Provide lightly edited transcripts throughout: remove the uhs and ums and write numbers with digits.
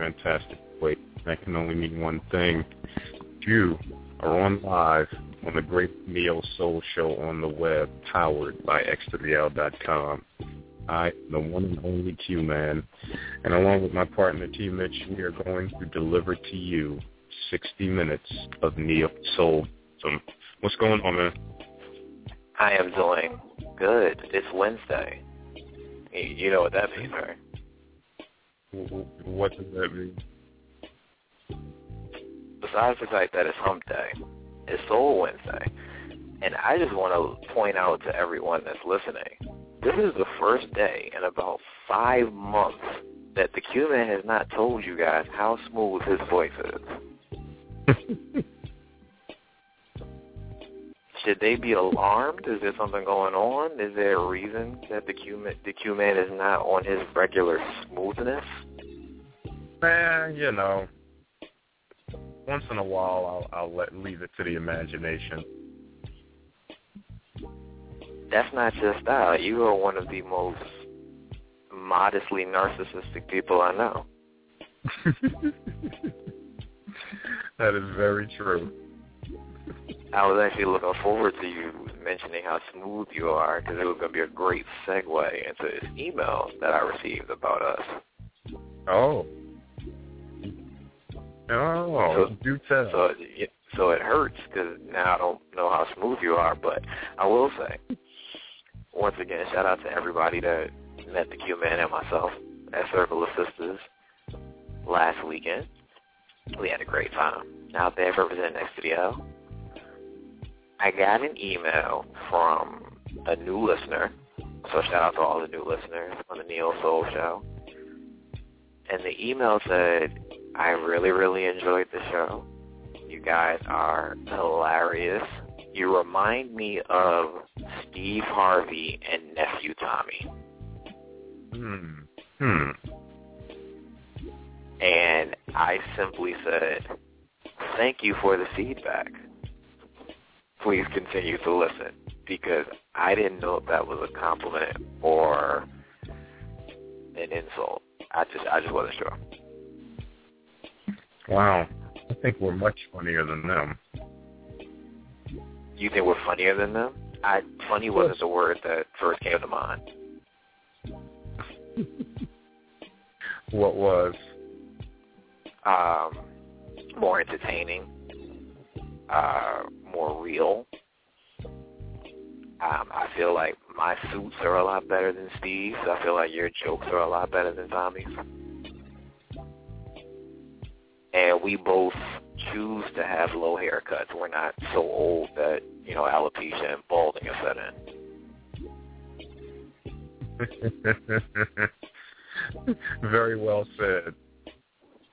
Fantastic. Wait, that can only mean one thing. You are on live on the Great Neo Soul Show on the web, powered by X3L.com. I am the one and only Q-Man, and along with my partner T. Mitch, we are going to deliver to you 60 minutes of Neo Soul. So, what's going on, man? I am doing good. It's Wednesday. You know what that means, right? What does that mean? Besides the fact that it's hump day, it's Soul Wednesday. And I just want to point out to everyone that's listening, this is the first day in about 5 months that the Q-Man has not told you guys how smooth his voice is. Should they be alarmed? Is there something going on? Is there a reason that the Q-Man is not on his regular smoothness? Man, you know, once in a while I'll leave it to the imagination. That's not your style. You are one of the most modestly narcissistic people I know. That is very true. I was actually looking forward to you mentioning how smooth you are, because it was going to be a great segue into this email that I received about us. Oh, do tell. So it hurts, because now I don't know how smooth you are, but I will say, once again, shout out to everybody that met the Q-Man and myself at Circle of Sisters last weekend. We had a great time. Out there representing XDL. I got an email from a new listener, so shout out to all the new listeners on the Neo Soul Show. And the email said, I really, really enjoyed the show. You guys are hilarious. You remind me of Steve Harvey and Nephew Tommy. And I simply said, thank you for the feedback. Please continue to listen, because I didn't know if that was a compliment or an insult. I just wasn't sure. Wow. I think we're much funnier than them. You think we're funnier than them? Funny wasn't the word that first came to mind. What was? More entertaining. More real. I feel like my suits are a lot better than Steve's. I feel like your jokes are a lot better than Tommy's. And we both choose to have low haircuts. We're not so old that, you know, alopecia and balding are set in. Very well said.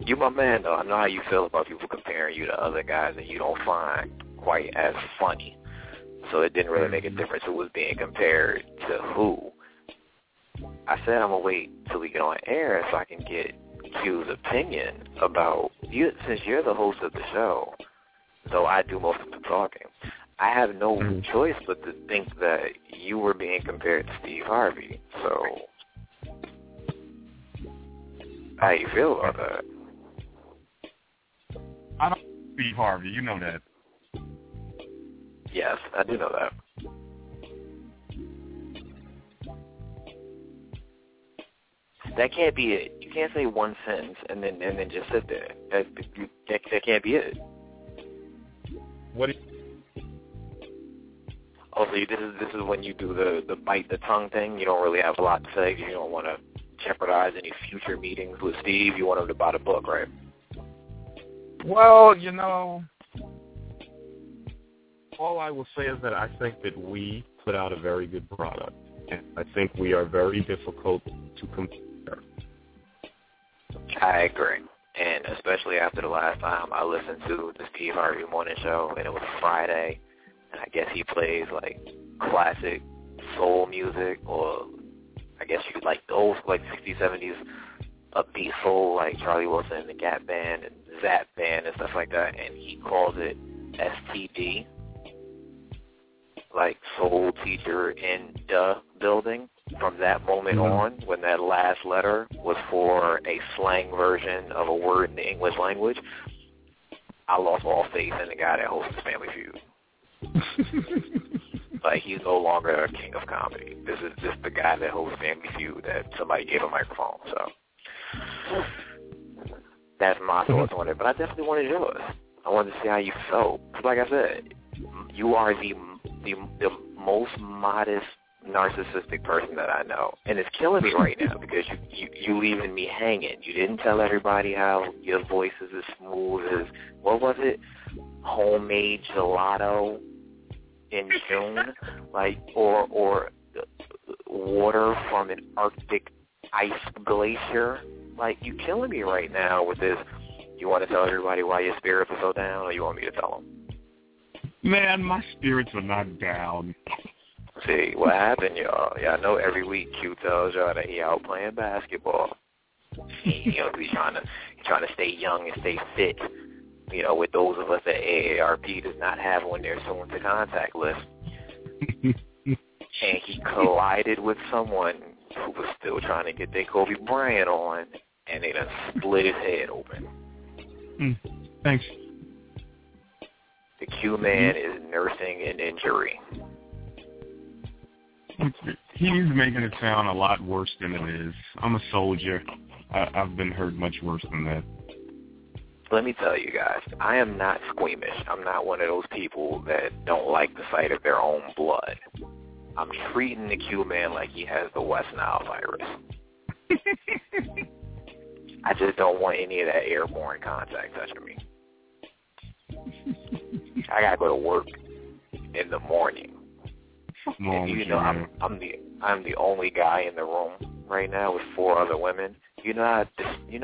You my man, though. I know how you feel about people comparing you to other guys that you don't find quite as funny. So it didn't really make a difference who was being compared to who. I said I'm going to wait till we get on air so I can get Q's opinion about you, since you're the host of the show, though I do most of the talking. I have no choice but to think that you were being compared to Steve Harvey. So How you feel about that? I don't like Steve Harvey. You know that. Yes, I do know that. That can't be it. You can't say one sentence and then just sit there. That can't be it. What? Also, this is when you do the bite the tongue thing. You don't really have a lot to say. You don't want to jeopardize any future meetings with Steve. You want him to buy the book, right? Well, you know, all I will say is that I think that we put out a very good product, and I think we are very difficult to compare. I agree. And especially after the last time I listened to the Steve Harvey Morning Show, and it was Friday, and I guess he plays, like, classic soul music, or I guess you could, like, the old, like, 60s, 70s upbeat soul, like Charlie Wilson and the Gap Band and Zap Band and stuff like that, and he calls it STD, like soul teacher in the building. From that moment on, when that last letter was for a slang version of a word in the English language, I lost all faith in the guy that hosts the Family Feud. Like, he's no longer a king of comedy. This is just the guy that hosts Family Feud that somebody gave a microphone. So that's my thoughts on it. But I definitely wanted yours. I wanted to see how you felt. Like I said, you are the most modest narcissistic person that I know, and it's killing me right now because you leaving me hanging. You didn't tell everybody how your voice is as smooth as, what was it, homemade gelato in June, like, or water from an Arctic ice glacier. Like, you killing me right now with this. You want to tell everybody why your spirits are so down, or you want me to tell them? Man, my spirits are not down. See, what happened, y'all? Y'all know every week Q tells y'all that he out playing basketball. He's trying to stay young and stay fit, you know, with those of us that AARP does not have on their soon-to-contact list. And he collided with someone who was still trying to get their Kobe Bryant on, and they done split his head open. Thanks. The Q-man is nursing an injury. He's making it sound a lot worse than it is. I'm a soldier. I've been hurt much worse than that. Let me tell you guys, I am not squeamish. I'm not one of those people that don't like the sight of their own blood. I'm treating the Q-man like he has the West Nile virus. I just don't want any of that airborne contact touching me. I gotta go to work in the morning. And you know, I'm the only guy in the room right now with four other women. You know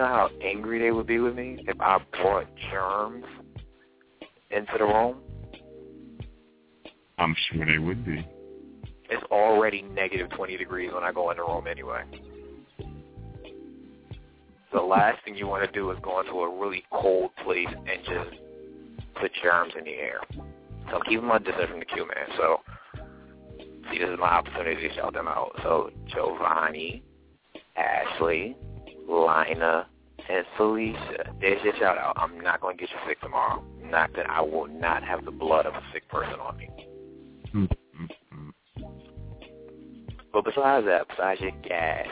how angry they would be with me if I brought germs into the room. I'm sure they would be. It's already negative 20 degrees when I go in the room anyway. The last thing you want to do is go into a really cold place and just put germs in the air. So I'm keeping my distance from the queue, man. So, see, this is my opportunity to shout them out. So, Giovanni, Ashley, Lina, and Felicia. There's your shout out. I'm not going to get you sick tomorrow. Not that I will not have the blood of a sick person on me. But besides that, besides your gas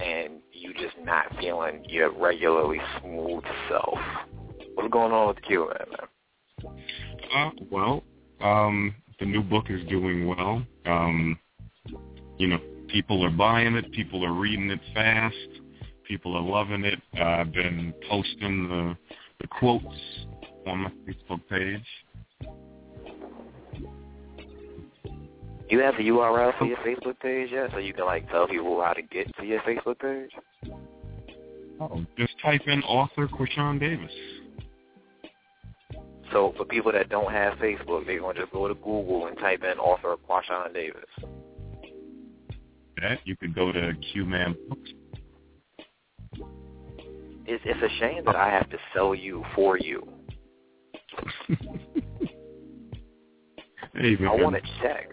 and you just not feeling your regularly smooth self, what's going on with the Q, man? The new book is doing well. You know, people are buying it. People are reading it fast. People are loving it. I've been posting the quotes on my Facebook page. You have the URL for your Facebook page yet? So you can, like, tell people how to get to your Facebook page? Oh, just type in author Quashawn Davis. So for people that don't have Facebook, they're going to just go to Google and type in author Quashawn Davis. That you could go to Q-Man Books. It's a shame that I have to sell you for you. Hey, I want to check.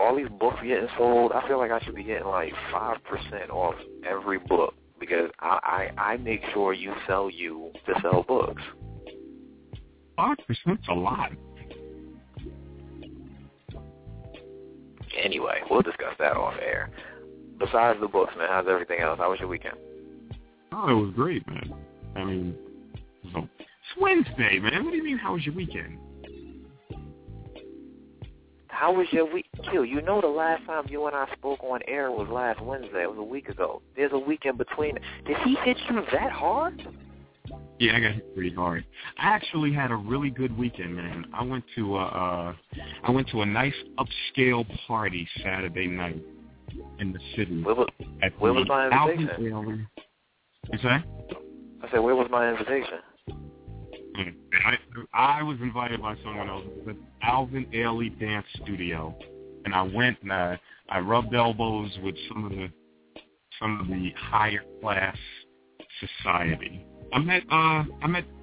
All these books getting sold, I feel like I should be getting like 5% off every book because I make sure you sell you to sell books. 5%'s a lot. Anyway, we'll discuss that off air. Besides the books, man, how's everything else? How was your weekend? Oh, it was great, man. I mean, it's Wednesday, man. What do you mean, how was your weekend? How was your week? You know the last time you and I spoke on air was last Wednesday. It was a week ago. There's a week in between. Did he hit you that hard? Yeah, I got hit pretty hard. I actually had a really good weekend, man. I went to a nice upscale party Saturday night in the city. Where was my invitation? Alvin Ailey. You say? I said, where was my invitation? I was invited by someone else, the Alvin Ailey Dance Studio, and I went and I rubbed elbows with some of the higher class society. I met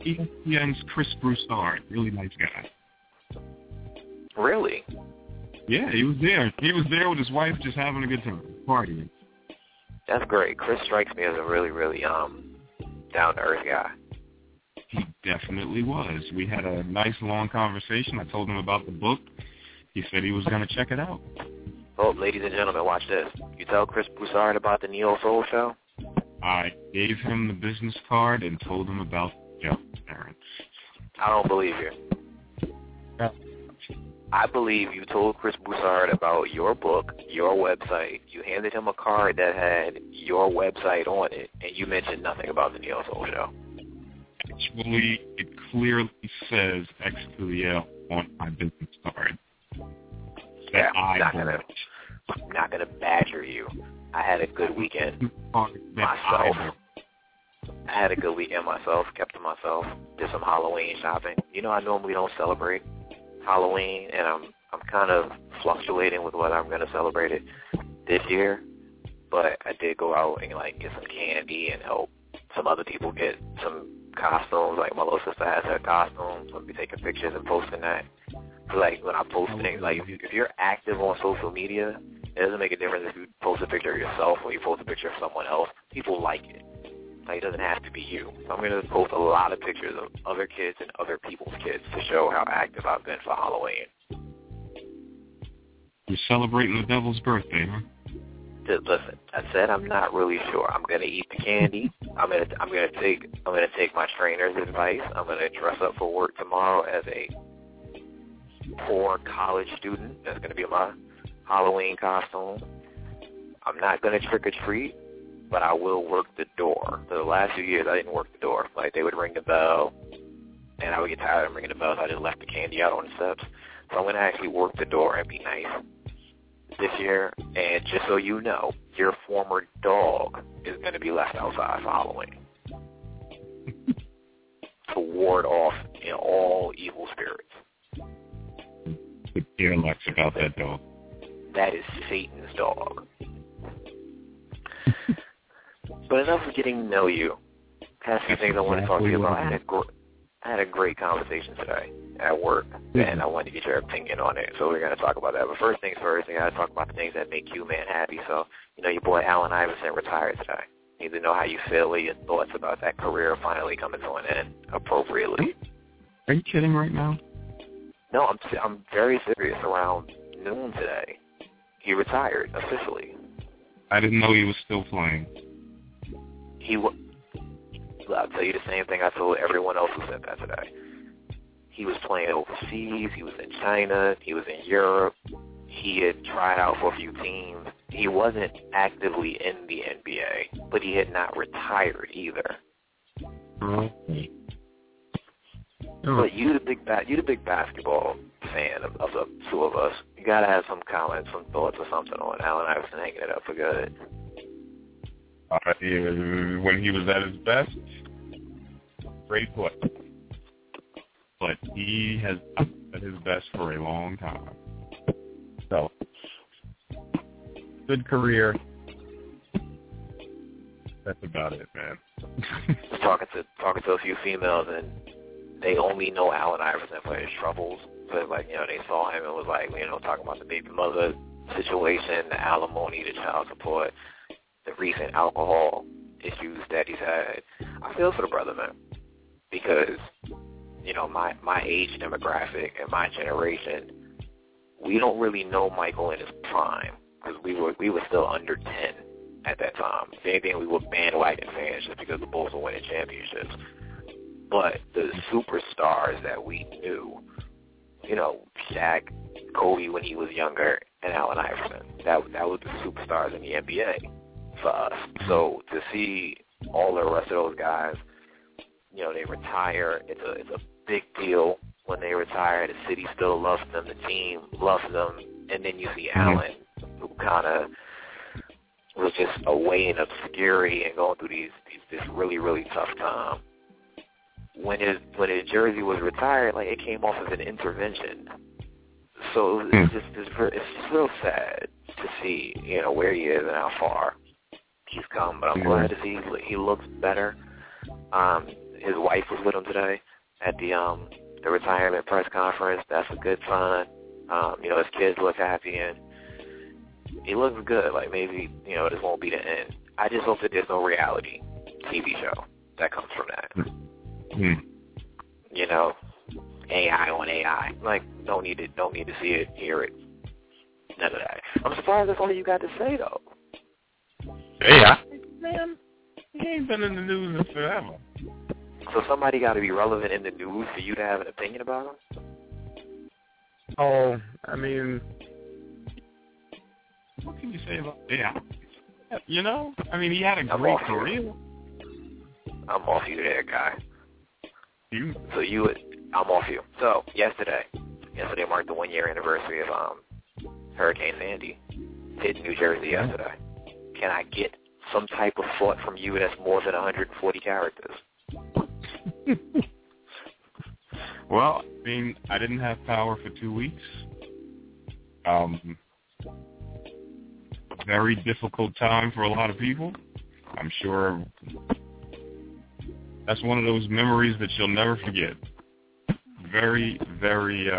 ESPN's Chris Broussard, really nice guy. Really? Yeah, he was there. He was there with his wife, just having a good time, partying. That's great. Chris strikes me as a really, really down to earth guy. He definitely was. We had a nice long conversation. I told him about the book. He said he was going to check it out. Oh, ladies and gentlemen, watch this. You tell Chris Broussard about the Neo Soul Show? I gave him the business card and told him about Joe's parents. I don't believe you. Yeah. I believe you told Chris Broussard about your book, your website. You handed him a card that had your website on it, and you mentioned nothing about the Neo Soul Show. Actually, it clearly says X to the L on my business card. Yeah, I'm not gonna badger you. I had a good weekend myself. I had a good weekend myself. Kept to myself. Did some Halloween shopping. You know, I normally don't celebrate Halloween, and I'm kind of fluctuating with whether I'm gonna celebrate it this year. But I did go out and get some candy and help some other people get some costumes. Like my little sister has her costumes. I'll be taking pictures and posting that. When I post things, if you're active on social media, it doesn't make a difference if you post a picture of yourself or you post a picture of someone else. People like it. It doesn't have to be you. So I'm gonna post a lot of pictures of other kids and other people's kids to show how active I've been for Halloween. You're celebrating the devil's birthday, huh? Listen, I said I'm not really sure. I'm gonna eat the candy. I'm gonna take my trainer's advice. I'm gonna dress up for work tomorrow as a poor college student. That's gonna be my Halloween costume. I'm not gonna trick or treat, but I will work the door. For the last few years, I didn't work the door. They would ring the bell, and I would get tired of ringing the bell, so I just left the candy out on the steps. So I'm gonna actually work the door and be nice this year, and just so you know, your former dog is going to be left outside for Halloween to ward off all evil spirits. The dear Lex about that dog. That is Satan's dog. But enough of getting to know you. Past few things I want to talk to you about. I had a great conversation today at work, and I wanted to get your opinion on it, so we're going to talk about that. But first things first, I got to talk about the things that make you, man, happy. So, your boy Allen Iverson retired today. You need to know how you feel, what your thoughts about that career finally coming to an end appropriately. Are you kidding right now? No, I'm very serious. Around noon today, he retired officially. I didn't know he was still playing. I'll tell you the same thing I told everyone else who said that today. He was playing overseas. He was in China. He was in Europe. He had tried out for a few teams. He wasn't actively in the NBA, but he had not retired either. Okay. But you the big basketball fan of the two of us, you got to have some comments, some thoughts or something on Allen Iverson hanging it up for good. When he was at his best, great play. But he has been at his best for a long time. So, good career. That's about it, man. Talking to a few females, and they only know Allen Iverson for his troubles. But they saw him and was talking about the baby mother situation, the alimony, the child support, the recent alcohol issues that he's had, I feel for the brother, man, because, you know, my age demographic and my generation, we don't really know Michael in his prime because we were still under 10 at that time. If anything, we were bandwagon fans just because the Bulls were winning championships. But the superstars that we knew, you know, Shaq, Kobe when he was younger, and Allen Iverson, that was the superstars in the NBA for us. So to see all the rest of those guys, you know, they retire. It's a big deal when they retire. The city still loves them. The team loves them. And then you see Allen, who kind of was just away in obscurity and going through this really, really tough time. When his jersey was retired, like, it came off as an intervention. So it's just real sad to see, you know, where he is and how far he's come. But I'm glad to see he looks better. His wife was with him today at the retirement press conference. That's a good sign. You know, his kids look happy and he looks good. Like, maybe, you know, this won't be the end. I just hope that there's no reality TV show that comes from that. You know, AI on AI. Like, don't need to see it, hear it, none of that. I'm surprised that's all you got to say, though. Yeah. Man, he ain't been in the news in forever. So somebody got to be relevant in the news for you to have an opinion about him? Oh, I mean, what can you say about AI? You know? I mean, he had a great career. I'm off you there, guy. You? So you would... I'm off you. So, yesterday marked the one-year anniversary of Hurricane Sandy hitting New Jersey yesterday. Can I get some type of thought from you that's more than 140 characters? Well, I mean, I didn't have power for 2 weeks. A very difficult time for a lot of people. I'm sure that's one of those memories that you'll never forget. Very, very,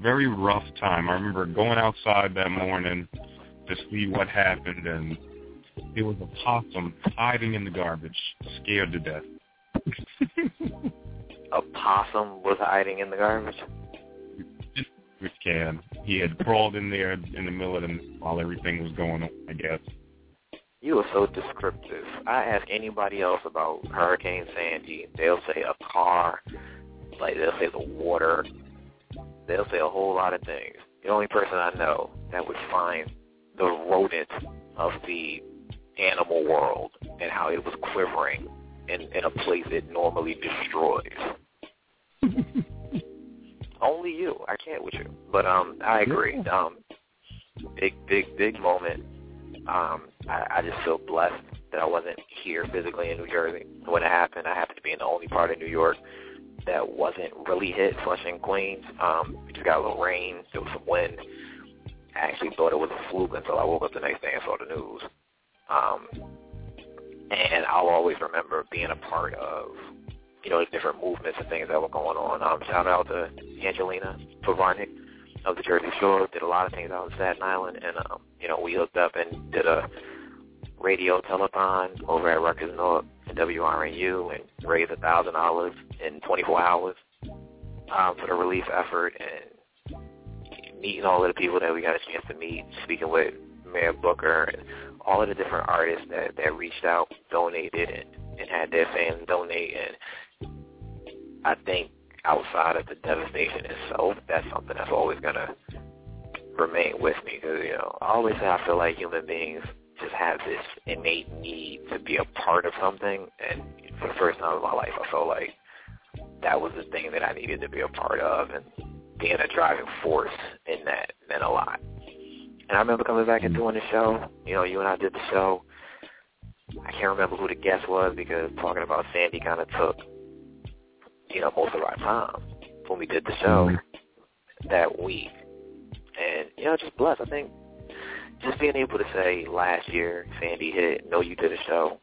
very rough time. I remember going outside that morning to see what happened, and there was a possum hiding in the garbage, scared to death. A possum was hiding in the garbage? Just scared. He had crawled in there in the middle of the night while everything was going on, I guess. You are so descriptive. I ask anybody else about Hurricane Sandy, they'll say a car... Like, they'll say the water. They'll say a whole lot of things. The only person I know that would find the rodent of the animal world and how it was quivering in a place it normally destroys. Only you. I can't with you. But I agree. Big moment. I just feel blessed that I wasn't here physically in New Jersey. When it happened, I happened to be in the only part of New York that wasn't really hit, Flushing Queens. We just got a little rain. There was some wind. I actually thought it was a fluke until I woke up the next day and saw the news. And I'll always remember being a part of, you know, the different movements and things that were going on. Shout out to Angelina Pivarnick of the Jersey Shore. Did a lot of things out in Staten Island. And, you know, we hooked up and did a radio telethon over at Rutgers North and WRNU and raised $1,000 in 24 hours for the relief effort, and meeting all of the people that we got a chance to meet, speaking with Mayor Booker and all of the different artists that reached out, donated, and had their fans donate. And I think outside of the devastation itself, that's something that's always going to remain with me, because, you know, I always say I feel like human beings just have this innate need to be a part of something, and for the first time in my life I felt like that was the thing that I needed to be a part of, and being a driving force in that meant a lot. And I remember coming back and doing the show. You know, you and I did the show. I can't remember who the guest was, because talking about Sandy kind of took, you know, most of our time when we did the show that week. And, you know, just blessed. I think just being able to say last year Sandy hit, no, you did a show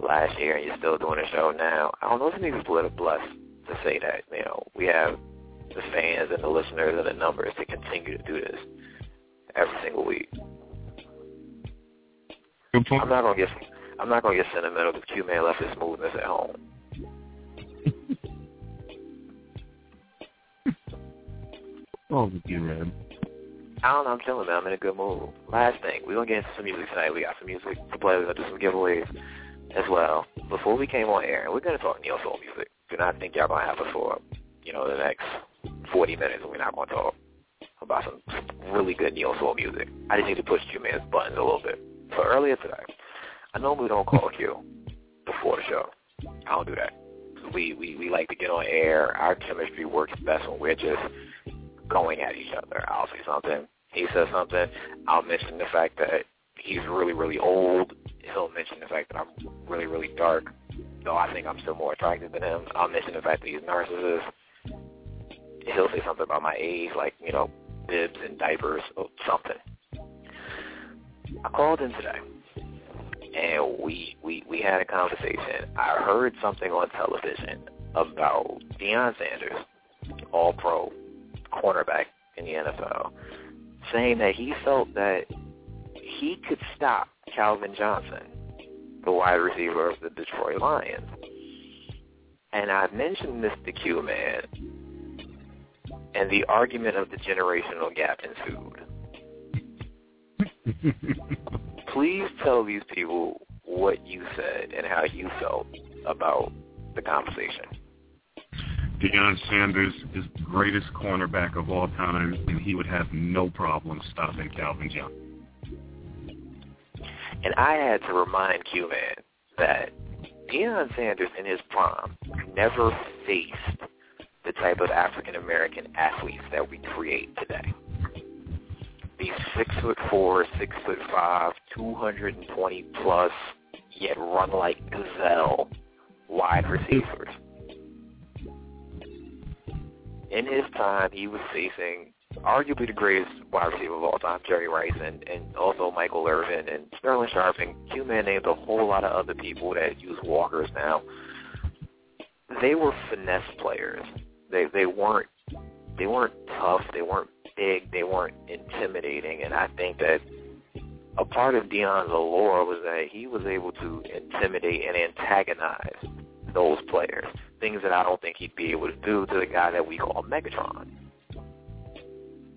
last year and you're still doing a show now. I don't know if many people are blessed to say that. You know, we have the fans and the listeners and the numbers to continue to do this every single week. Good point. I'm not gonna get I'm not going to get sentimental because Q-Man left his smoothness at home. Oh, Q-Man. I don't know, I'm chilling, man. I'm in a good mood. Last thing, we're going to get into some music tonight. We got some music to play. We're going to do some giveaways as well. Before we came on air, we're going to talk neo soul music. Do not think y'all going to have it for, you know, the next 40 minutes. We're not going to talk about some really good neo soul music. I just need to push Q-Man's buttons a little bit. So earlier today, I normally don't call Q before the show. I don't do that. We like to get on air. Our chemistry works best when we're just going at each other. I'll say something. He says something. I'll mention the fact that he's really, really old. He'll mention the fact that I'm really, really dark, though I think I'm still more attractive than him. I'll mention the fact that he's a narcissist. He'll say something about my age, like, you know, bibs and diapers or something. I called in today, and we had a conversation. I heard something on television about Deion Sanders, all-pro cornerback in the NFL, saying that he felt that he could stop Calvin Johnson, the wide receiver of the Detroit Lions. And I mentioned this to Q-Man, and the argument of the generational gap ensued. Please tell these people what you said and how you felt about the conversation. Deion Sanders is the greatest cornerback of all time, and he would have no problem stopping Calvin Johnson. And I had to remind Q-Man that Deion Sanders in his prime never faced the type of African-American athletes that we create today. These 6'4", 6'5", 220-plus, yet run like gazelle wide receivers. In his time, he was facing arguably the greatest wide receiver of all time, Jerry Rice, and also Michael Irvin and Sterling Sharp, and Q-Man named a whole lot of other people that use walkers now. They were finesse players. They weren't tough. They weren't big. They weren't intimidating. And I think that a part of Deion's allure was that he was able to intimidate and antagonize those players, things that I don't think he'd be able to do to the guy that we call Megatron.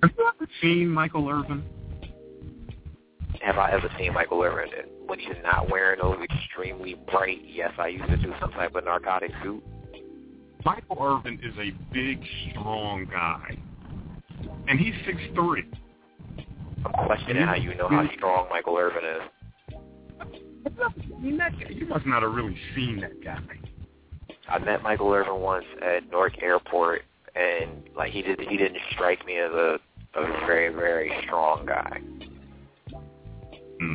Have you ever seen Michael Irvin? Have I ever seen Michael Irvin? And when he's not wearing those extremely bright, yes, I used to do some type of narcotic suit. Michael Irvin is a big, strong guy, and he's 6'3". I'm questioning how you know how strong Michael Irvin is. You must not have really seen that guy. I met Michael Irvin once at Newark Airport, and like he didn't strike me as a very, very strong guy. Hmm.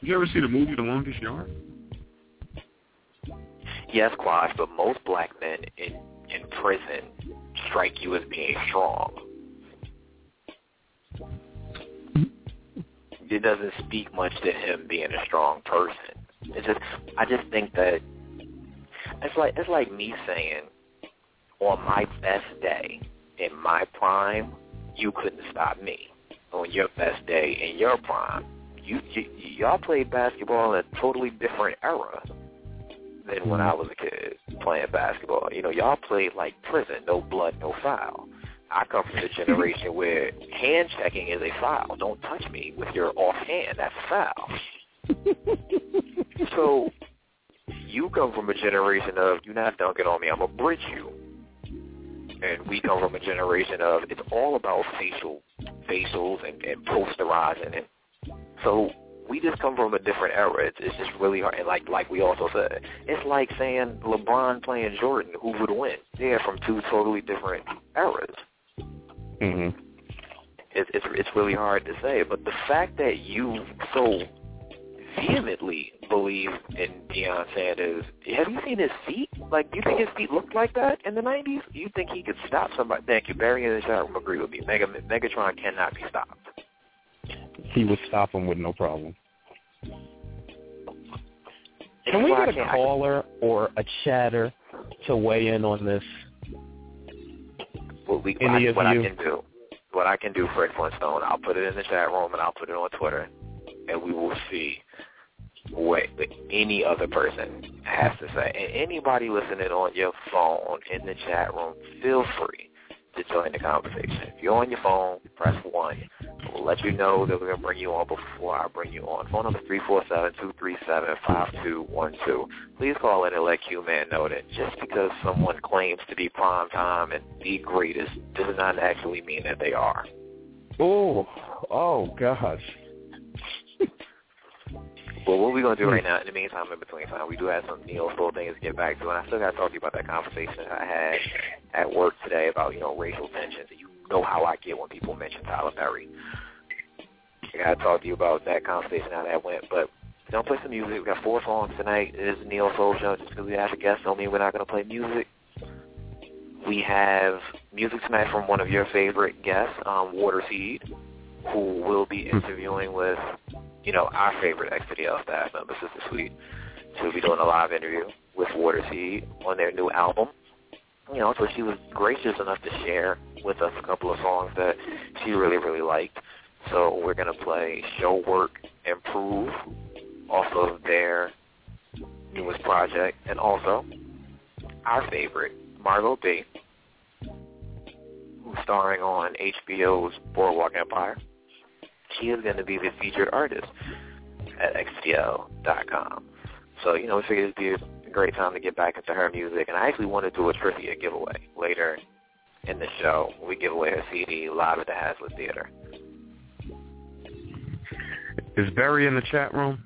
Did you ever see the movie The Longest Yard? Yes, Quash, but most black men in prison strike you as being strong. It doesn't speak much to him being a strong person. I just think that it's like me saying, on my best day, in my prime, you couldn't stop me. On your best day, in your prime, y'all played basketball in a totally different era than when I was a kid playing basketball. You know, y'all played like prison, no blood, no foul. I come from the generation where hand-checking is a foul. Don't touch me with your offhand. That's a foul. So you come from a generation of, you're not dunking on me, I'm going to bridge you. And we come from a generation of, it's all about facials and posterizing it. So we just come from a different era. It's just really hard. And like we also said, it's like saying LeBron playing Jordan, who would win? They're from two totally different eras. Mm-hmm. It's really hard to say. But the fact that you so vehemently believe in Deion Sanders, have you seen his feet? Like, do you think his feet looked like that in the 90s? Do you think he could stop somebody? Thank you. Barry in the chat room agree with me. Megatron cannot be stopped. He would stop him with no problem. Can we get a caller or a chatter to weigh in on this? What I can do, Fred Flintstone, I'll put it in the chat room and I'll put it on Twitter, and we will see what any other person has to say. And anybody listening on your phone in the chat room, feel free to join the conversation. If you're on your phone, press 1. We'll let you know that we're going to bring you on before I bring you on. Phone number is 347-237-5212. Please call in and let Q-Man know that just because someone claims to be prime time and the greatest does not actually mean that they are. Oh, gosh. Well, what we're going to do right now, in the meantime, in between time, we do have some neo soul things to get back to, and I still got to talk to you about that conversation that I had at work today about, you know, racial tensions. And you know how I get when people mention Tyler Perry. I got to talk to you about that conversation, how that went. But don't play some music. We got 4 songs tonight. It is a neo soul show. Just because we have a guest don't mean we're not going to play music. We have music tonight from one of your favorite guests, Waterseed, who will be interviewing with, you know, our favorite X3L staff member, Sister Sweet. She'll be doing a live interview with Waterseed on their new album. You know, so she was gracious enough to share with us a couple of songs that she really, really liked. So we're going to play Show Work Improve off of their newest project, and also our favorite, Margeaux B, who's starring on HBO's Boardwalk Empire. She is going to be the featured artist at X3L.com. So, you know, we figured it'd be a great time to get back into her music. And I actually want to do a trivia giveaway later in the show. We give away her CD live at the Hazlitt Theater. Is Barry in the chat room?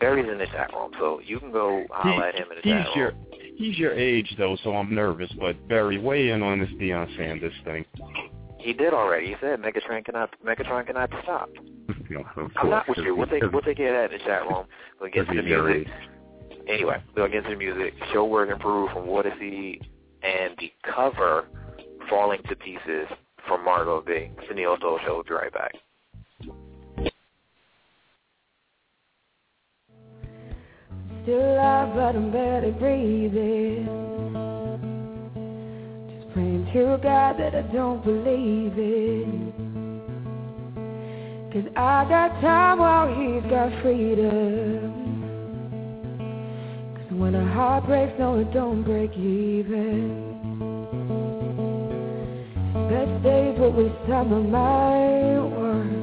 Barry's in the chat room, so you can go holler at him in the chat room. He's your age, though, so I'm nervous. But Barry, weigh in on this Deion Sanders thing. He did already. He said Megatron cannot be stopped. No, I'm not with you. We'll take care of that in the chat room. We'll get to the music. Anyway, we'll get to the music. Show Work Improved from Waterseed, and the cover Falling to Pieces from Margeaux B. It's the Neo Soul Show. We'll be right back. Still alive, but I'm barely breathing. Praying to God that I don't believe it, 'cause I got time while he's got freedom, 'cause when a heart breaks, no, it don't break even. Best days will waste time on my worst.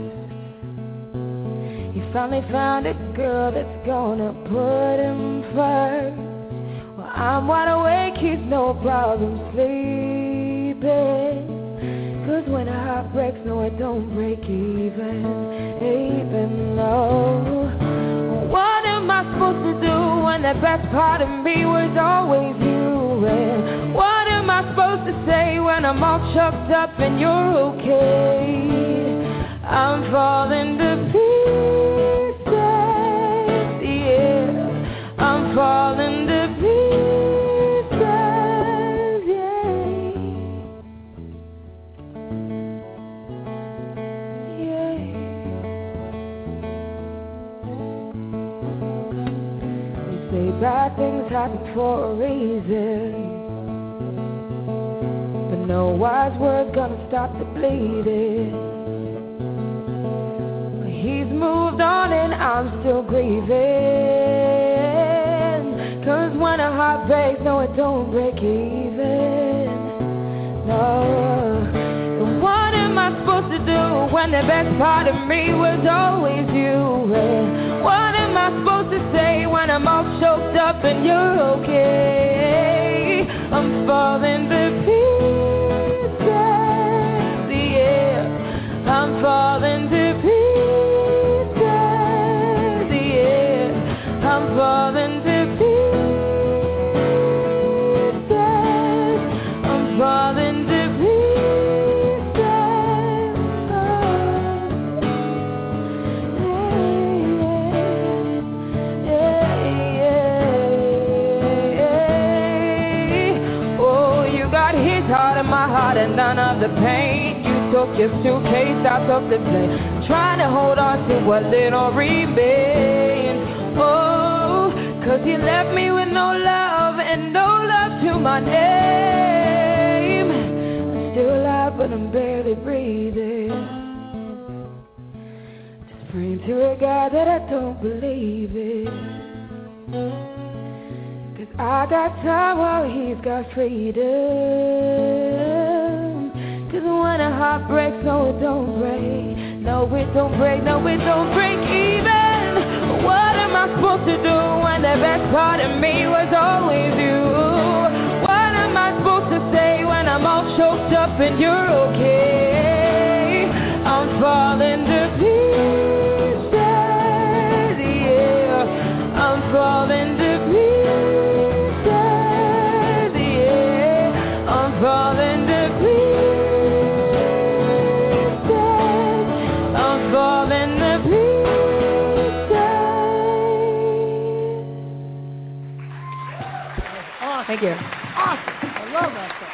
He finally found a girl that's gonna put him first. Well, I'm wide awake, he's no problem sleeping, 'cause when a heart breaks, no, it don't break even though. What am I supposed to do when that best part of me was always you? And what am I supposed to say when I'm all chucked up and you're okay? I'm falling to pieces, yeah, I'm falling to pieces. Bad things happen for a reason, but no wise word's gonna stop the bleeding. But he's moved on and I'm still grieving, 'cause when a heart breaks, no, it don't break even, no. What am I supposed to do when the best part of me was always you? And what am I supposed to say when I'm all choked up and you're okay? I'm falling to pieces, yeah, I'm falling to pieces, yeah, I'm falling to pieces, I'm falling to pieces. Heart of my heart and none of the pain. You took your suitcase out of the plane, trying to hold on to what little remains. Oh, 'cause you left me with no love and no love to my name. I'm still alive, but I'm barely breathing. Just praying to a God that I don't believe it, 'cause I got time while he's got freedom. 'Cause when a heart breaks, no it don't break. No it don't break, no it don't break even. What am I supposed to do when the best part of me was always you? What am I supposed to say when I'm all choked up and you're okay? I'm falling to pieces. Thank you. Awesome. I love that song.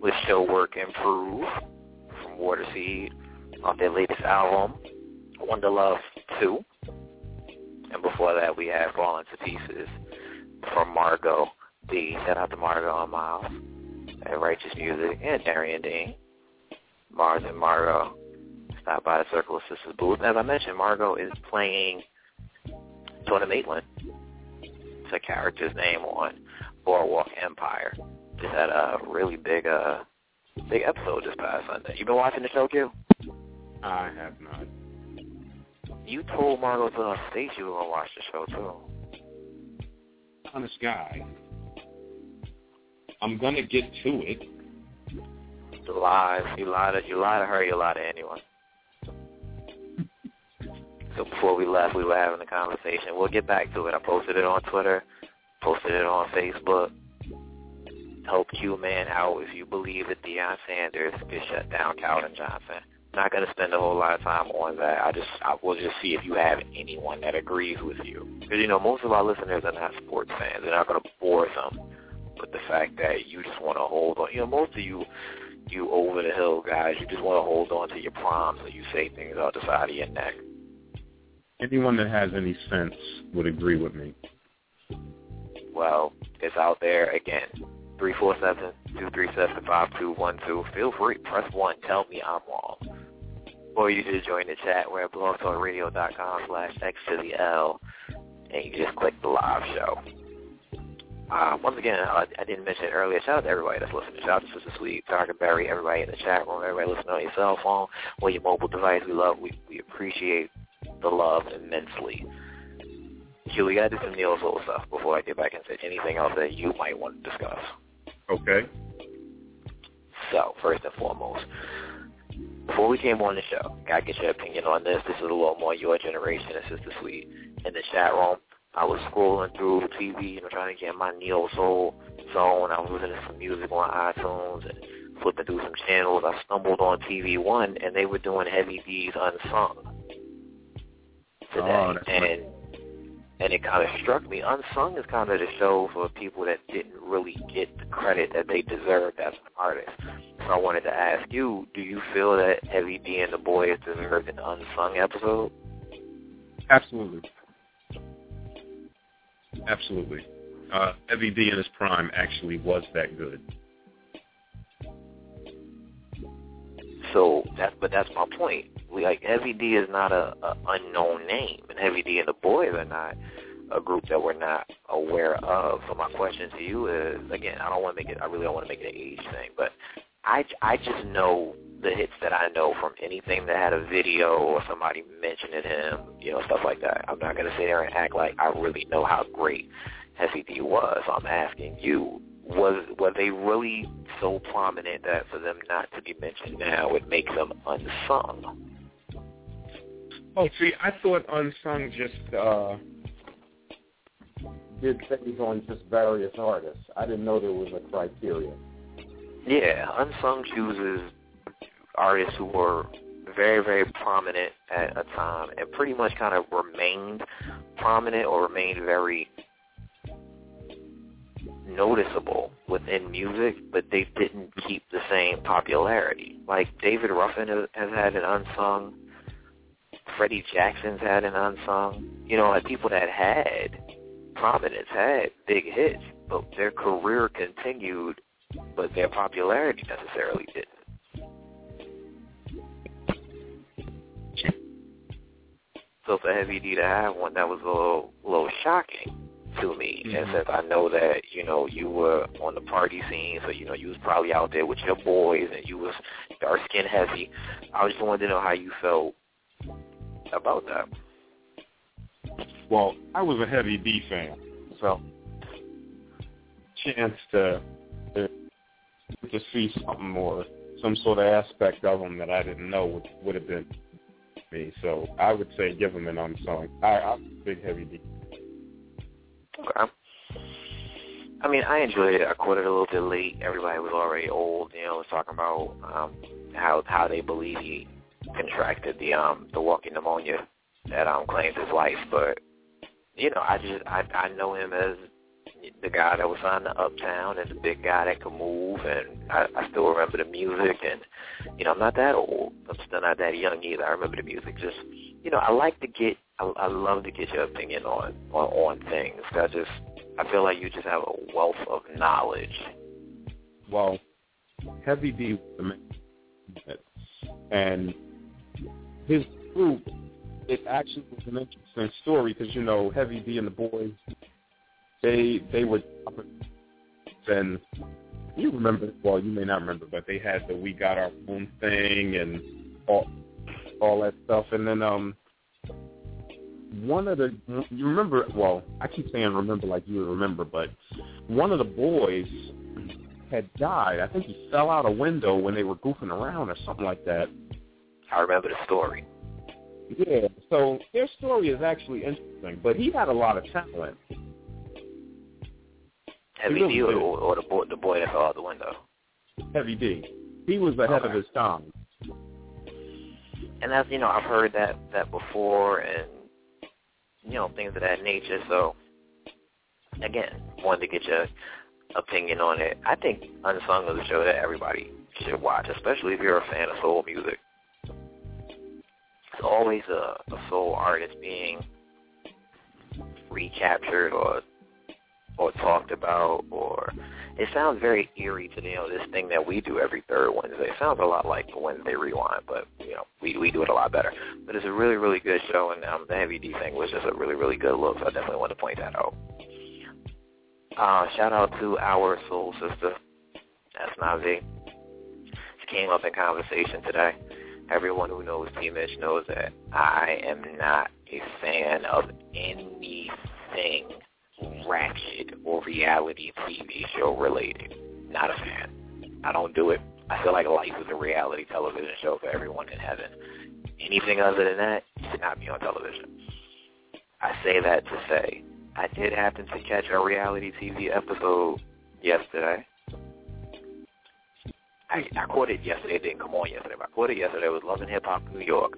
with show work Improve from Waterseed on their latest album, Wonder Love 2. And before that, we had Falling to Pieces from Margeaux B. Shout out to Margeaux and Miles at Righteous Music and Darian Dean. Mars and Margeaux stopped by the Circle of Sisters booth. As I mentioned, Margeaux is playing Tona Maitland. It's her character's name on Boardwalk Empire. Just had a really big episode this past Sunday. You been watching the show, Gil? I have not. You told Margeaux to stage you were going to watch the show, too. Honest guy. I'm going to get to it. You lied. You lied to her. You lied to anyone. So before we left, we were having a conversation. We'll get back to it. I posted it on Twitter. Posted it on Facebook. Help Q-Man out if you believe that Deion Sanders could shut down Calvin Johnson. Not going to spend a whole lot of time on that. I will just see if you have anyone that agrees with you. Because, you know, most of our listeners are not sports fans. They're not going to bore them with the fact that you just want to hold on. You know, most of you over-the-hill guys, you just want to hold on to your prom so you say things out the side of your neck. Anyone that has any sense would agree with me. Well, it's out there again. 347-237-5212. Feel free. Press 1. Tell me I'm wrong. Or you just join the chat. We're at blogtalkradio.com/X3L. And you just click the live show. Once again, I didn't mention it earlier. Shout out to everybody that's listening. Shout out to Sister Sweet, Dr. Barry, everybody in the chat room, everybody listening on your cell phone or your mobile device. We appreciate the love immensely. Q, we got to do some Neo Soul stuff before I get back and say anything else that you might want to discuss. Okay. So, first and foremost, before we came on the show, gotta get your opinion on this. This is a little more your generation and Sister Sweet. In the chat room, I was scrolling through TV and trying to get my Neo Soul zone. I was listening to some music on iTunes and flipping through some channels. I stumbled on TV One, and they were doing Heavy D's Unsung today. Oh, that's right. And it kind of struck me. Unsung is kind of the show for people that didn't really get the credit that they deserved as an artist. So I wanted to ask you, do you feel that Heavy D and the Boys deserved an unsung episode? Absolutely. Heavy D in his prime actually was that good. So, that's my point. Like, Heavy D is not an unknown name, and Heavy D and the Boys are not a group that we're not aware of. So my question to you is, again, I really don't want to make it an age thing, but I just know the hits that I know from anything that had a video or somebody mentioning him, you know, stuff like that. I'm not going to sit there and act like I really know how great Heavy D was. So I'm asking you, were they really so prominent that for them not to be mentioned now would make them unsung? Oh, see, I thought Unsung just did things on just various artists. I didn't know there was a criteria. Yeah, Unsung chooses artists who were very, very prominent at a time and pretty much kind of remained prominent or remained very noticeable within music, but they didn't keep the same popularity. Like, David Ruffin has had an unsung, Freddie Jackson's had an unsung. You know, like, people that had prominence had big hits, but their career continued, but their popularity necessarily didn't. So for Heavy D to have one, that was a little shocking to me. Mm-hmm. And since I know that, you know, you were on the party scene, so, you know, you was probably out there with your boys and you was dark skin heavy, I just wanted to know how you felt about that. Well, I was a Heavy D fan, so chance to see something or some sort of aspect of him that I didn't know would have been me. So I would say give him an unsung. I'm a big Heavy D. Okay. I mean, I enjoyed it. I caught it a little bit late. Everybody was already old. You know, was talking about how they believe he contracted the walking pneumonia that claimed his life. But you know, I know him as the guy that was signed to Uptown and the big guy that could move, and I still remember the music. And, you know, I'm not that old. I'm still not that young either. I remember the music. Just, you know, I love to get your opinion on things. I feel like you just have a wealth of knowledge. Well, Heavy D, and his group, it actually was an interesting story because, you know, Heavy D and the boys, they were, and you remember, well, you may not remember, but they had the We Got Our Own thing and all that stuff. And then I keep saying remember like you would remember, but one of the boys had died. I think he fell out a window when they were goofing around or something like that. I remember the story. Yeah, so their story is actually interesting, but he had a lot of talent. Heavy D or the boy that fell out the window? Heavy D. He was ahead of his time. And that's, you know, I've heard that before, and, you know, things of that nature. So, again, wanted to get your opinion on it. I think Unsung is a show that everybody should watch, especially if you're a fan of soul music. It's always a soul artist being recaptured or talked about, or it sounds very eerie to, you know, this thing that we do every third Wednesday. It sounds a lot like the Wednesday Rewind, but, you know, we do it a lot better. But it's a really, really good show, and the Heavy D thing was just a really, really good look, so I definitely want to point that out. Shout out to our soul sister, Esnavi. She came up in conversation today. Everyone who knows T-Mitch knows that I am not a fan of anything ratchet or reality TV show related. Not a fan. I don't do it. I feel like life is a reality television show for everyone in heaven. Anything other than that should not be on television. I say that to say I did happen to catch a reality TV episode yesterday. I caught it yesterday. It didn't come on yesterday, but I caught it yesterday. It was Love and Hip Hop New York.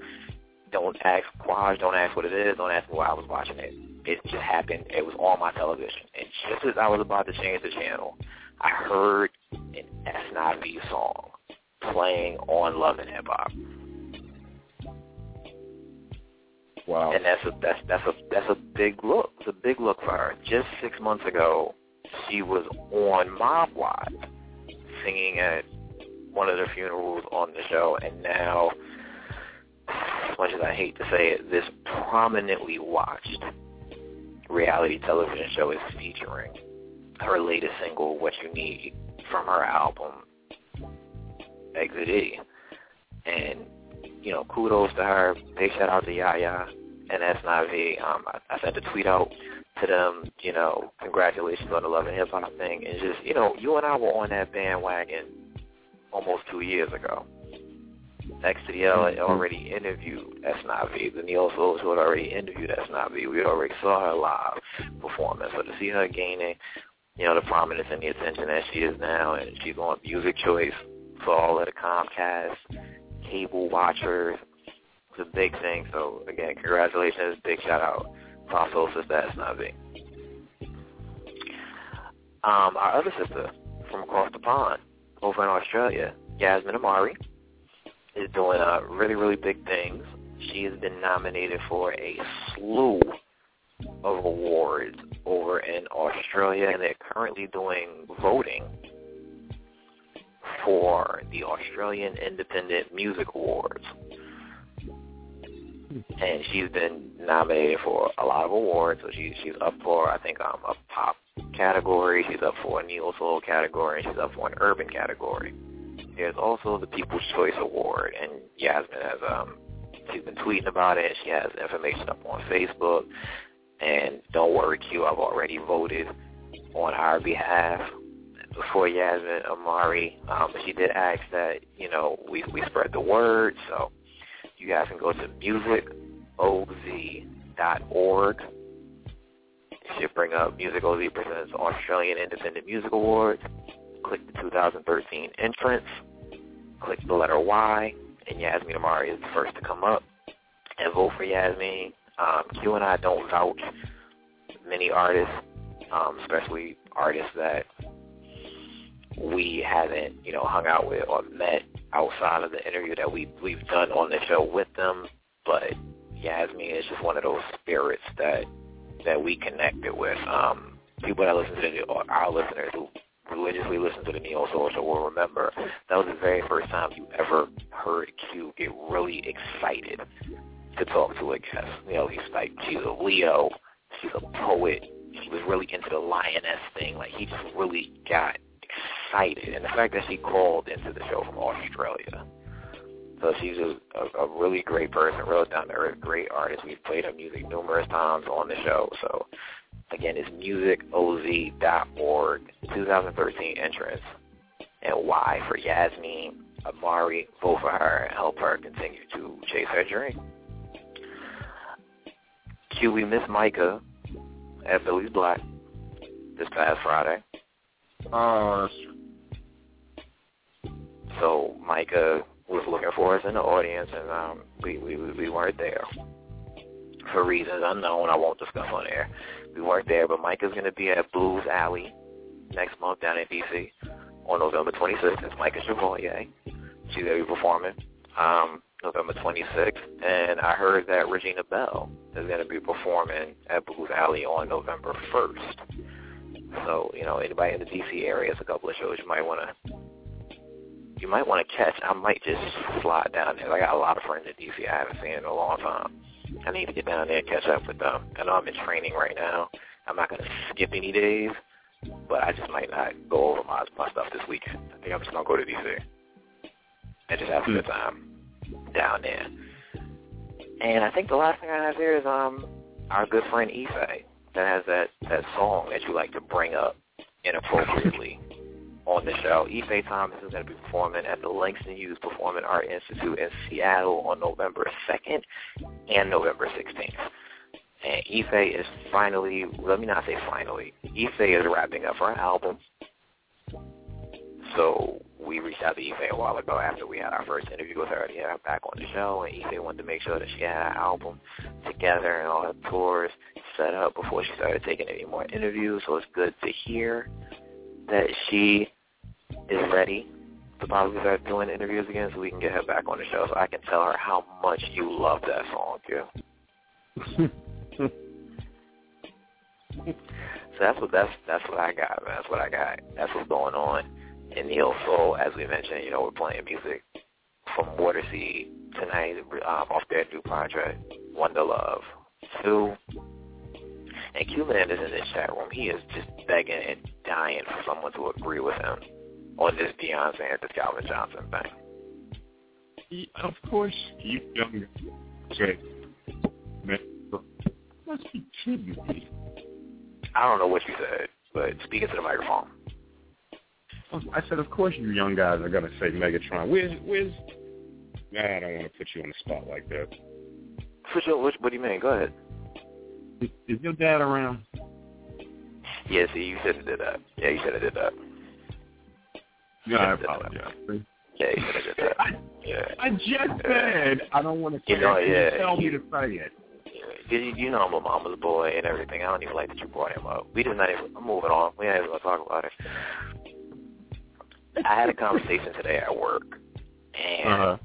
Don't ask why. Don't ask what it is. Don't ask why I was watching it. It just happened. It was on my television. And just as I was about to change the channel, I heard an Esnavi song playing on Love and Hip Hop. Wow. And that's a big look. It's a big look for her. Just 6 months ago, she was on Mob Wives singing at one of the funerals on the show, and now, as much as I hate to say it, this prominently watched reality television show is featuring her latest single, What You Need, from her album, X3L.com. And, you know, kudos to her. Big shout out to Yaya and Esnavi. I sent a tweet out to them, you know, congratulations on the Love and Hip Hop thing. And just, you know, you and I were on that bandwagon almost 2 years ago. X3L had already interviewed Esnavi. The Neo Souls had already interviewed Esnavi. We already saw her live performance. So to see her gaining, you know, the prominence and the attention that she is now, and she's on Music Choice for all of the Comcast cable watchers, it's a big thing. So, again, congratulations. Big shout-out to our soul sister, Esnavi. Our other sister from across the pond over in Australia, Yasmin Amari, is doing really, really big things. She has been nominated for a slew of awards over in Australia, and they're currently doing voting for the Australian Independent Music Awards. And she's been nominated for a lot of awards, so she's up for, I think, a pop category, she's up for a neo soul category, and she's up for an urban category. There's also the People's Choice Award, and Yasmin has she's been tweeting about it. She has information up on Facebook, and don't worry, Q, I've already voted on our behalf for Yasmin Amari. She did ask that, you know, we spread the word, so you guys can go to musicoz.org. It should bring up MusicOz presents Australian Independent Music Awards. Click the 2013 entrance, click the letter Y, and Yasmin Amari is the first to come up, and vote for Yasmin. Q and I don't vouch many artists especially artists that we haven't, you know, hung out with or met outside of the interview that we've done on the show with them. But Yasmin is just one of those spirits that we connected with. People that listen to our listeners who religiously listen to the Neo Soul Show will remember that was the very first time you ever heard Q get really excited to talk to a guest. You know, he's like, she's a Leo, she's a poet. He was really into the lioness thing. Like, he just really got excited. And the fact that she called into the show from Australia. So she's a really great person, real down-to-earth, great artist. We've played her music numerous times on the show. So, again, it's musicoz.org, 2013 entrance. And why for Yasmin Amari, vote for her and help her continue to chase her dream. Q, we miss Micah at Billy's Block this past Friday. Oh, so Micah was looking for us in the audience, and we weren't there for reasons unknown. I won't discuss on air. We weren't there, but Micah's going to be at Blues Alley next month down in D.C. on November 26th. It's Micah Chevalier. She's going to be performing November 26th, and I heard that Regina Bell is going to be performing at Blues Alley on November 1st. So, you know, anybody in the D.C. area, it's a couple of shows you might want to catch. I might just slide down there. I got a lot of friends in D.C. I haven't seen in a long time. I need to get down there and catch up with them. I know I'm in training right now. I'm not going to skip any days, but I just might not go over my stuff this weekend. I think I'm just going to go to D.C. and just have a good time down there. And I think the last thing I have here is our good friend Ife that has that song that you like to bring up inappropriately on the show. Ife Thomas is going to be performing at the Langston Hughes Performing Art Institute in Seattle on November 2nd and November 16th. And Ife is Ife is wrapping up her album. So we reached out to Ife a while ago after we had our first interview with her to get her back on the show, and Ife wanted to make sure that she had her album together and all her tours set up before she started taking any more interviews. So it's good to hear that she is ready to probably start doing interviews again so we can get her back on the show so I can tell her how much you love that song, too. So that's what I got, man. That's what I got. That's what's going on in the old soul. As we mentioned, you know, we're playing music from Waterseed tonight off their new project, Wonder Love 2. And Q-Man is in this chat room. He is just begging and dying for someone to agree with him on this Deion Sanders, Calvin Johnson thing. Of course, you young okay. Must be kidding me. I don't know what you said, but speak into the microphone. I said, of course you young guys are going to say Megatron. Where's... Nah, I don't want to put you on the spot like that. For sure. What do you mean? Go ahead. Is your dad around? Yeah, see, you should have did that. Yeah, you should have did that. No, I apologize. Yeah, you should have did that. I just said I don't want to say that. You tell me to say it. You know I'm a mama's boy and everything. I don't even like that you brought him up. I'm moving on. We ain't even going to talk about it. I had a conversation today at work, and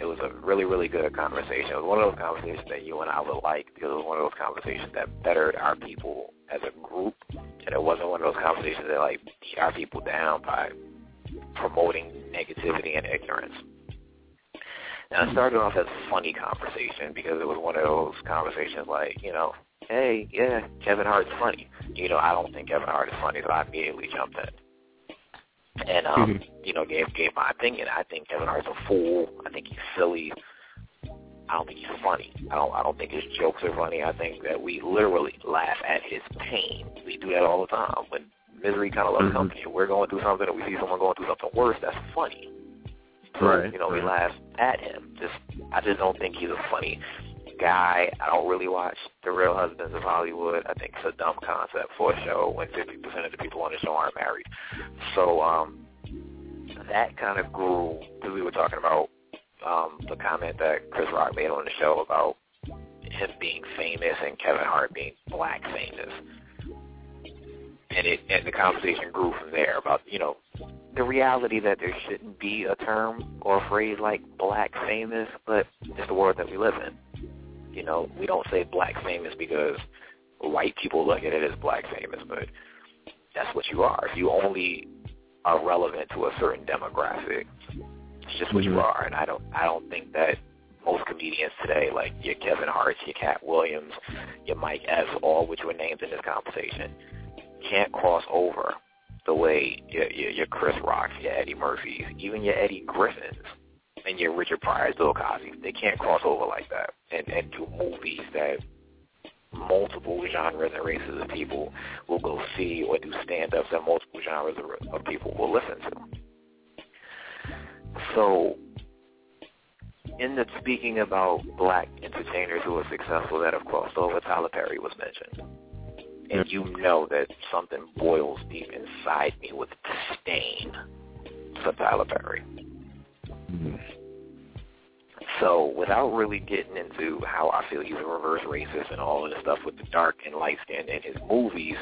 it was a really, really good conversation. It was one of those conversations that you and I would like because it was one of those conversations that bettered our people as a group, and it wasn't one of those conversations that, like, beat our people down by promoting negativity and ignorance. And it started off as a funny conversation because it was one of those conversations like, you know, hey, yeah, Kevin Hart's funny. You know, I don't think Kevin Hart is funny, so I immediately jumped in and, you know, gave my opinion. I think Kevin Hart's a fool. I think he's silly. I don't think he's funny. I don't think his jokes are funny. I think that we literally laugh at his pain. We do that all the time. When misery kind of loves company, we're going through something and we see someone going through something worse, that's funny. Right, you know, we laugh at him. I just don't think he's a funny guy. I don't really watch The Real Husbands of Hollywood. I think it's a dumb concept for a show when 50% of the people on the show aren't married. So that kind of grew because we were talking about the comment that Chris Rock made on the show about him being famous and Kevin Hart being black famous. And the conversation grew from there about, you know, the reality that there shouldn't be a term or a phrase like black famous, but it's the world that we live in. You know, we don't say black famous because white people look at it as black famous, but that's what you are. You only are relevant to a certain demographic. It's just what you are. And I don't think that most comedians today, like your Kevin Hart, your Cat Williams, your Mike S., all which were names in this conversation, can't cross over the way your Chris Rocks, your Eddie Murphys, even your Eddie Griffins, and your Richard Pryors, Bill Cosby. They can't cross over like that and do movies that multiple genres and races of people will go see, or do stand-ups that multiple genres of people will listen to. So, in the speaking about black entertainers who are successful that have crossed over, Tyler Perry was mentioned. And you know that something boils deep inside me with disdain for Tyler Perry. Mm-hmm. So without really getting into how I feel he's a reverse racist and all of this stuff with the dark and light skin in his movies,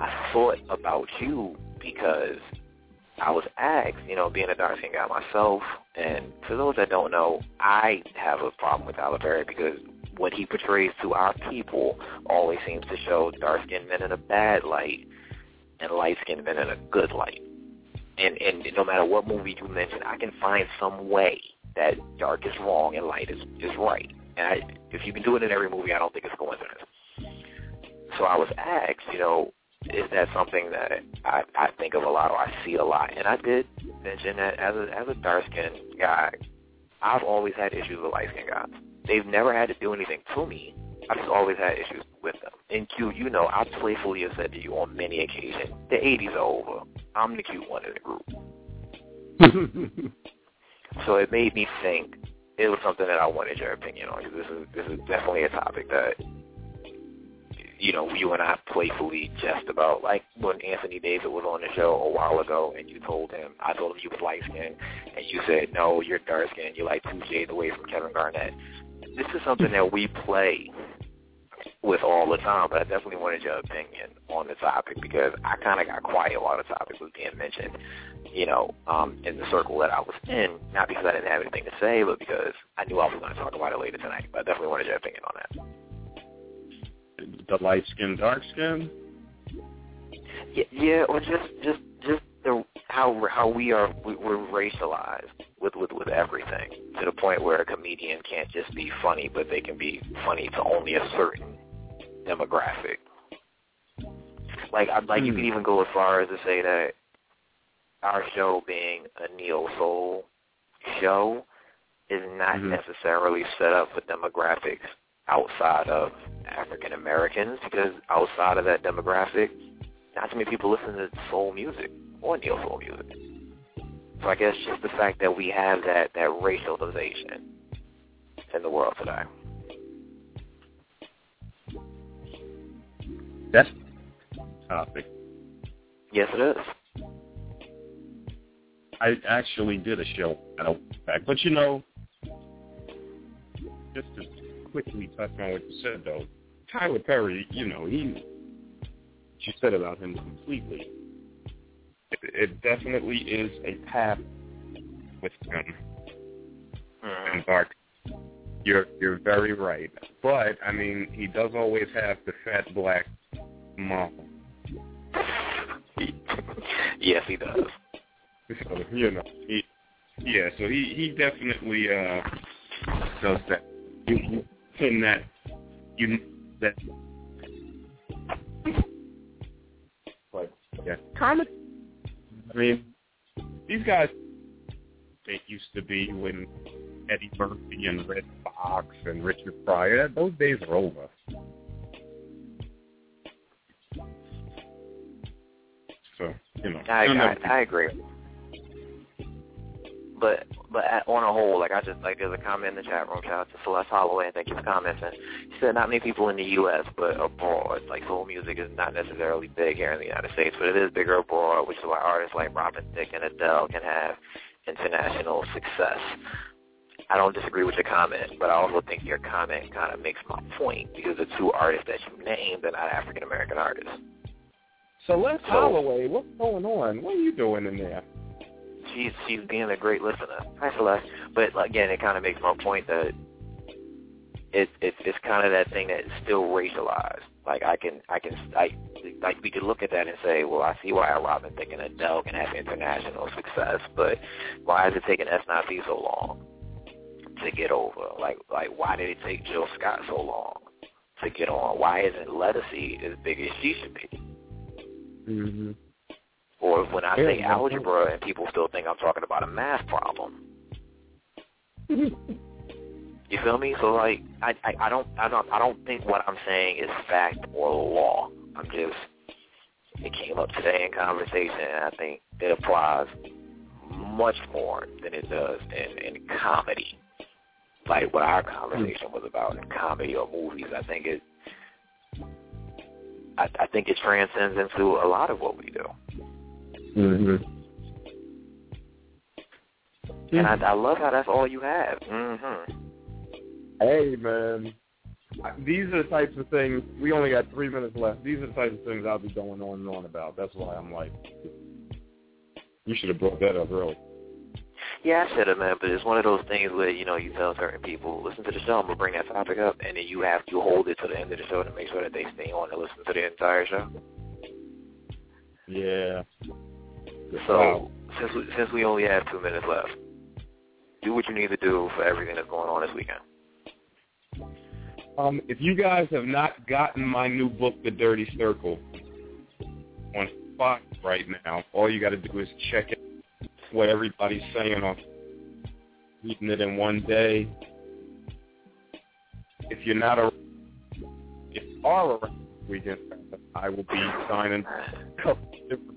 I thought about you because I was asked, you know, being a dark skin guy myself, and for those that don't know, I have a problem with Tyler Perry because what he portrays to our people always seems to show dark-skinned men in a bad light and light-skinned men in a good light. And no matter what movie you mention, I can find some way that dark is wrong and light is right. And if you can do it in every movie, I don't think it's a coincidence. So I was asked, you know, is that something that I think of a lot or I see a lot? And I did mention that as a dark-skinned guy, I've always had issues with light-skinned guys. They've never had to do anything to me. I've just always had issues with them. And Q, you know, I playfully have said to you on many occasions, the 80s are over. I'm the cute one in the group. So it made me think it was something that I wanted your opinion on. This is definitely a topic that, you know, you and I playfully jest about. Like when Anthony David was on the show a while ago and you told him, I told him you was light-skinned, and you said, no, you're dark-skinned. You're like 2 shades away from Kevin Garnett. This is something that we play with all the time, but I definitely wanted your opinion on the topic because I kind of got quiet while the topic was being mentioned, you know, in the circle that I was in, not because I didn't have anything to say, but because I knew I was going to talk about it later tonight, but I definitely wanted your opinion on that. The light skin, dark skin? Yeah, or just the how we're racialized with everything, to the point where a comedian can't just be funny, but they can be funny to only a certain demographic. Like you could even go as far as to say that our show being a neo soul show is not necessarily set up for demographics outside of African Americans, because outside of that demographic, not too many people listen to soul music or neo soul music. So I guess just the fact that we have that racialization in the world today. That's a topic. Yes, it is. I actually did a show back, but you know, just to quickly touch on what you said though, Tyler Perry, you know, you said about him completely. It definitely is a path with him. And Mark, you're very right. But I mean, he does always have the fat black mom. Yes, he does. So, you know, so he definitely does that. I mean, these guys, they used to be when Eddie Murphy and Red Fox and Richard Pryor, those days are over. So, you know. I agree. But on a whole, like I just, like there's a comment in the chat room, shout out to Celeste Holloway, and thank you for commenting. She said not many people in the U.S., but abroad. Like soul music is not necessarily big here in the United States, but it is bigger abroad, which is why artists like Robin Thicke and Adele can have international success. I don't disagree with your comment, but I also think your comment kind of makes my point, because the two artists that you named are not African-American artists. Celeste Holloway, what's going on? What are you doing in there? She's being a great listener. Hi, Celeste. But again, it kind of makes my point that it's kind of that thing that is still racialized. Like I we could look at that and say, well, I see why Robin thinking Adele can have international success, but why is it taking Esnavi so long to get over? Like why did it take Jill Scott so long to get on? Why isn't Letticy as big as she should be? Mm-hmm. Or when I say algebra and people still think I'm talking about a math problem. You feel me? So like I don't think what I'm saying is fact or law. I'm just, it came up today in conversation, and I think it applies much more than it does in comedy. Like what our conversation was about in comedy or movies, I think it transcends into a lot of what we do. Mm-hmm. And I love how that's all you have. Mm-hmm. Hey, man. These are the types of things. We only got 3 minutes left. These are the types of things I'll be going on and on about. That's why I'm like, you should have brought that up early. Yeah, I should have, man. But it's one of those things where, you know, you tell certain people, listen to the show, I'm going to bring that topic up. And then you have to hold it to the end of the show to make sure that they stay on and listen to the entire show. Yeah. So since we only have 2 minutes left, do what you need to do for everything that's going on this weekend. If you guys have not gotten my new book, The Dirty Circle, on Fox right now, all you got to do is check it. What everybody's saying on reading it in one day. If you are around this weekend, I will be signing a couple different.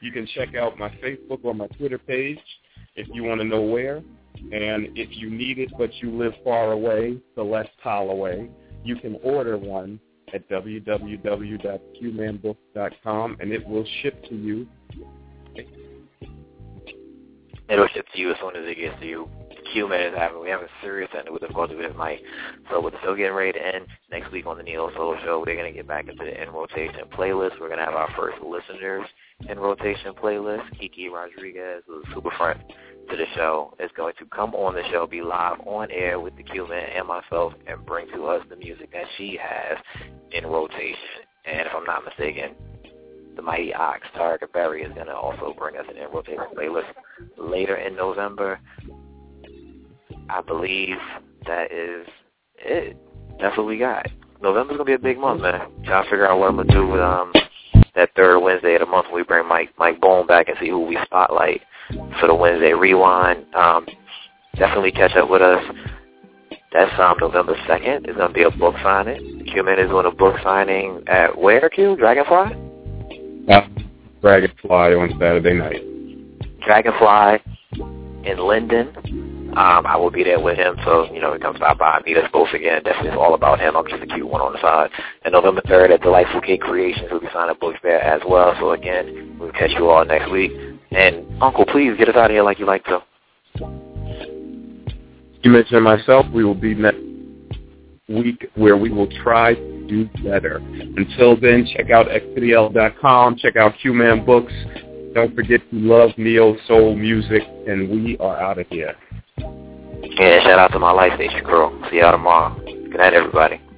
You can check out my Facebook or my Twitter page if you want to know where. And if you need it but you live far away, Celeste Holloway, you can order one at www.qmanbook.com, and it will ship to you. It'll ship to you as soon as it gets to you. Q-Man is happening. We have a serious end with difficulty with Mike. So we're still getting ready to end. Next week on the Neo Soul Show, we're going to get back into the In Rotation playlist. We're going to have our first listeners In Rotation playlist. Kiki Rodriguez, who's super friend to the show, is going to come on the show, be live on air with the Q-Man and myself, and bring to us the music that she has in rotation. And if I'm not mistaken, the Mighty Ox, Tarek Barry, is going to also bring us an In Rotation playlist later in November. I believe that is it. That's what we got. November's gonna be a big month, man. Trying to figure out what I'm gonna do with that third Wednesday of the month when we bring Mike Bone back and see who we spotlight for the Wednesday rewind. Definitely catch up with us. That's November 2nd. It's gonna be a book signing. Q-Man is doing a book signing at where, Q? Dragonfly? Dragonfly on Saturday night. Dragonfly in Linden. I will be there with him, so, you know, he comes by and meet us both again. Definitely it's all about him. I'm just a cute one on the side. And November 3rd at Delightful Kid Creations, we'll be signing books there as well. So, again, we'll catch you all next week. And, Uncle, please get us out of here like you like to. You mentioned myself. We will be next week where we will try to do better. Until then, check out X3L.com. Check out Q-Man Books. Don't forget to love Neo Soul music. And we are out of here. Yeah, shout out to my life station girl. See y'all tomorrow. Good night, everybody.